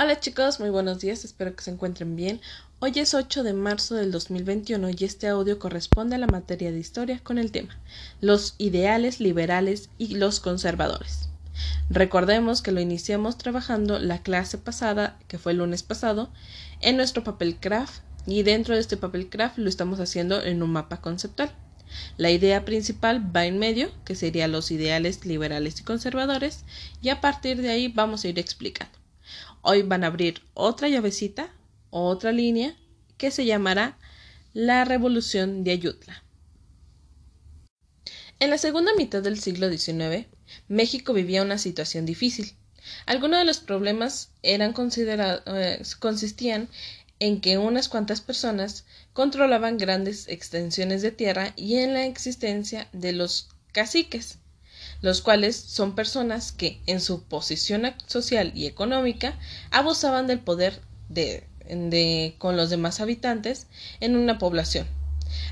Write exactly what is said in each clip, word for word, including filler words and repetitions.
Hola chicos, muy buenos días, espero que se encuentren bien. Hoy es ocho de marzo del dos mil veintiuno y este audio corresponde a la materia de historia con el tema los ideales liberales y los conservadores. Recordemos que lo iniciamos trabajando la clase pasada, que fue el lunes pasado, en nuestro papel craft, y dentro de este papel craft lo estamos haciendo en un mapa conceptual. La idea principal va en medio, que sería los ideales liberales y conservadores, y a partir de ahí vamos a ir explicando. Hoy van a abrir otra llavecita, otra línea, que se llamará la Revolución de Ayutla. En la segunda mitad del siglo diecinueve, México vivía una situación difícil. Algunos de los problemas eran considerados, eh, consistían en que unas cuantas personas controlaban grandes extensiones de tierra y en la existencia de los caciques, los cuales son personas que, en su posición social y económica, abusaban del poder de, de, con los demás habitantes en una población.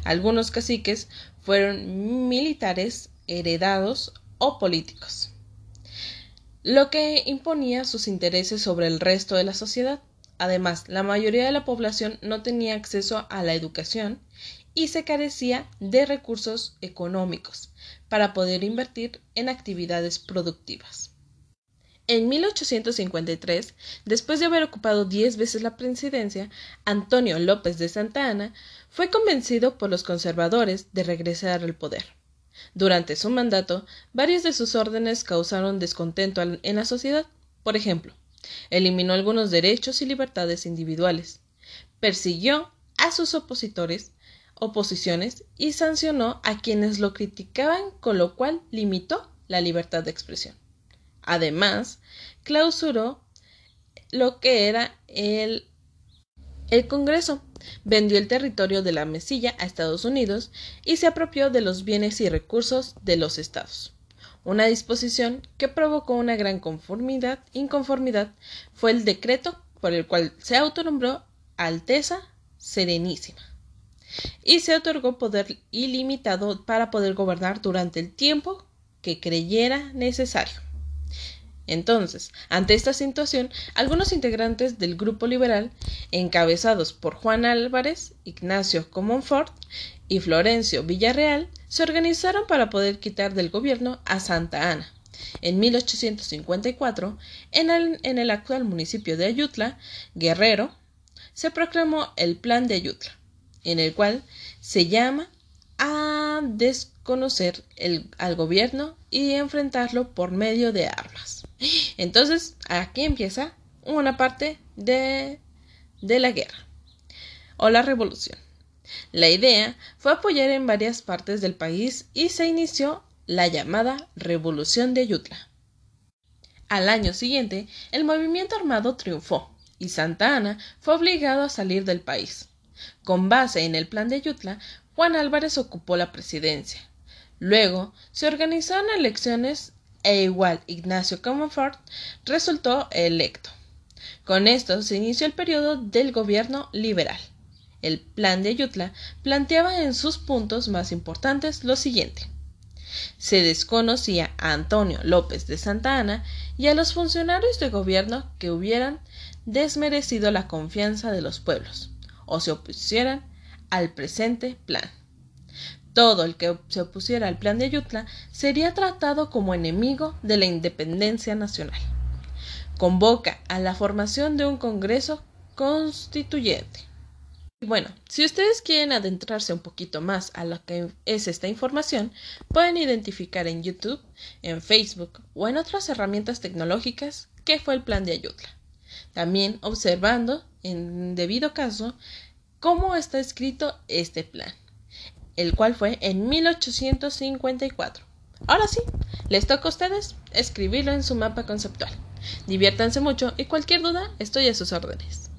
Algunos caciques fueron militares, heredados o políticos, lo que imponía sus intereses sobre el resto de la sociedad. Además, la mayoría de la población no tenía acceso a la educación y se carecía de recursos económicos para poder invertir en actividades productivas. En mil ochocientos cincuenta y tres, después de haber ocupado diez veces la presidencia, Antonio López de Santa Anna fue convencido por los conservadores de regresar al poder. Durante su mandato, varias de sus órdenes causaron descontento en la sociedad. Por ejemplo, eliminó algunos derechos y libertades individuales, persiguió a sus opositores oposiciones y sancionó a quienes lo criticaban, con lo cual limitó la libertad de expresión. Además, clausuró lo que era el, el Congreso, vendió el territorio de la Mesilla a Estados Unidos y se apropió de los bienes y recursos de los estados. Una disposición que provocó una gran conformidad, inconformidad fue el decreto por el cual se autonombró Alteza Serenísima y se otorgó poder ilimitado para poder gobernar durante el tiempo que creyera necesario. Entonces, ante esta situación, algunos integrantes del grupo liberal, encabezados por Juan Álvarez, Ignacio Comonfort y Florencio Villarreal, se organizaron para poder quitar del gobierno a Santa Anna. En mil ochocientos cincuenta y cuatro, en el, en el actual municipio de Ayutla, Guerrero, se proclamó el Plan de Ayutla, en el cual se llama a desconocer el, al gobierno y enfrentarlo por medio de armas. Entonces, aquí empieza una parte de, de la guerra o la revolución. La idea fue apoyar en varias partes del país y se inició la llamada Revolución de Ayutla. Al año siguiente, el movimiento armado triunfó y Santa Anna fue obligado a salir del país. Con base en el Plan de Ayutla, Juan Álvarez ocupó la presidencia. Luego se organizaron elecciones e igual Ignacio Comonfort resultó electo. Con esto se inició el periodo del gobierno liberal. El Plan de Ayutla planteaba en sus puntos más importantes lo siguiente. Se desconocía a Antonio López de Santa Anna y a los funcionarios de gobierno que hubieran desmerecido la confianza de los pueblos o se opusieran al presente plan. Todo el que se opusiera al Plan de Ayutla sería tratado como enemigo de la independencia nacional. Convoca a la formación de un Congreso Constituyente. Y bueno, si ustedes quieren adentrarse un poquito más a lo que es esta información, pueden identificar en YouTube, en Facebook o en otras herramientas tecnológicas qué fue el Plan de Ayutla. También observando, en debido caso, cómo está escrito este plan, el cual fue en mil ochocientos cincuenta y cuatro. Ahora sí, les toca a ustedes escribirlo en su mapa conceptual. Diviértanse mucho y cualquier duda estoy a sus órdenes.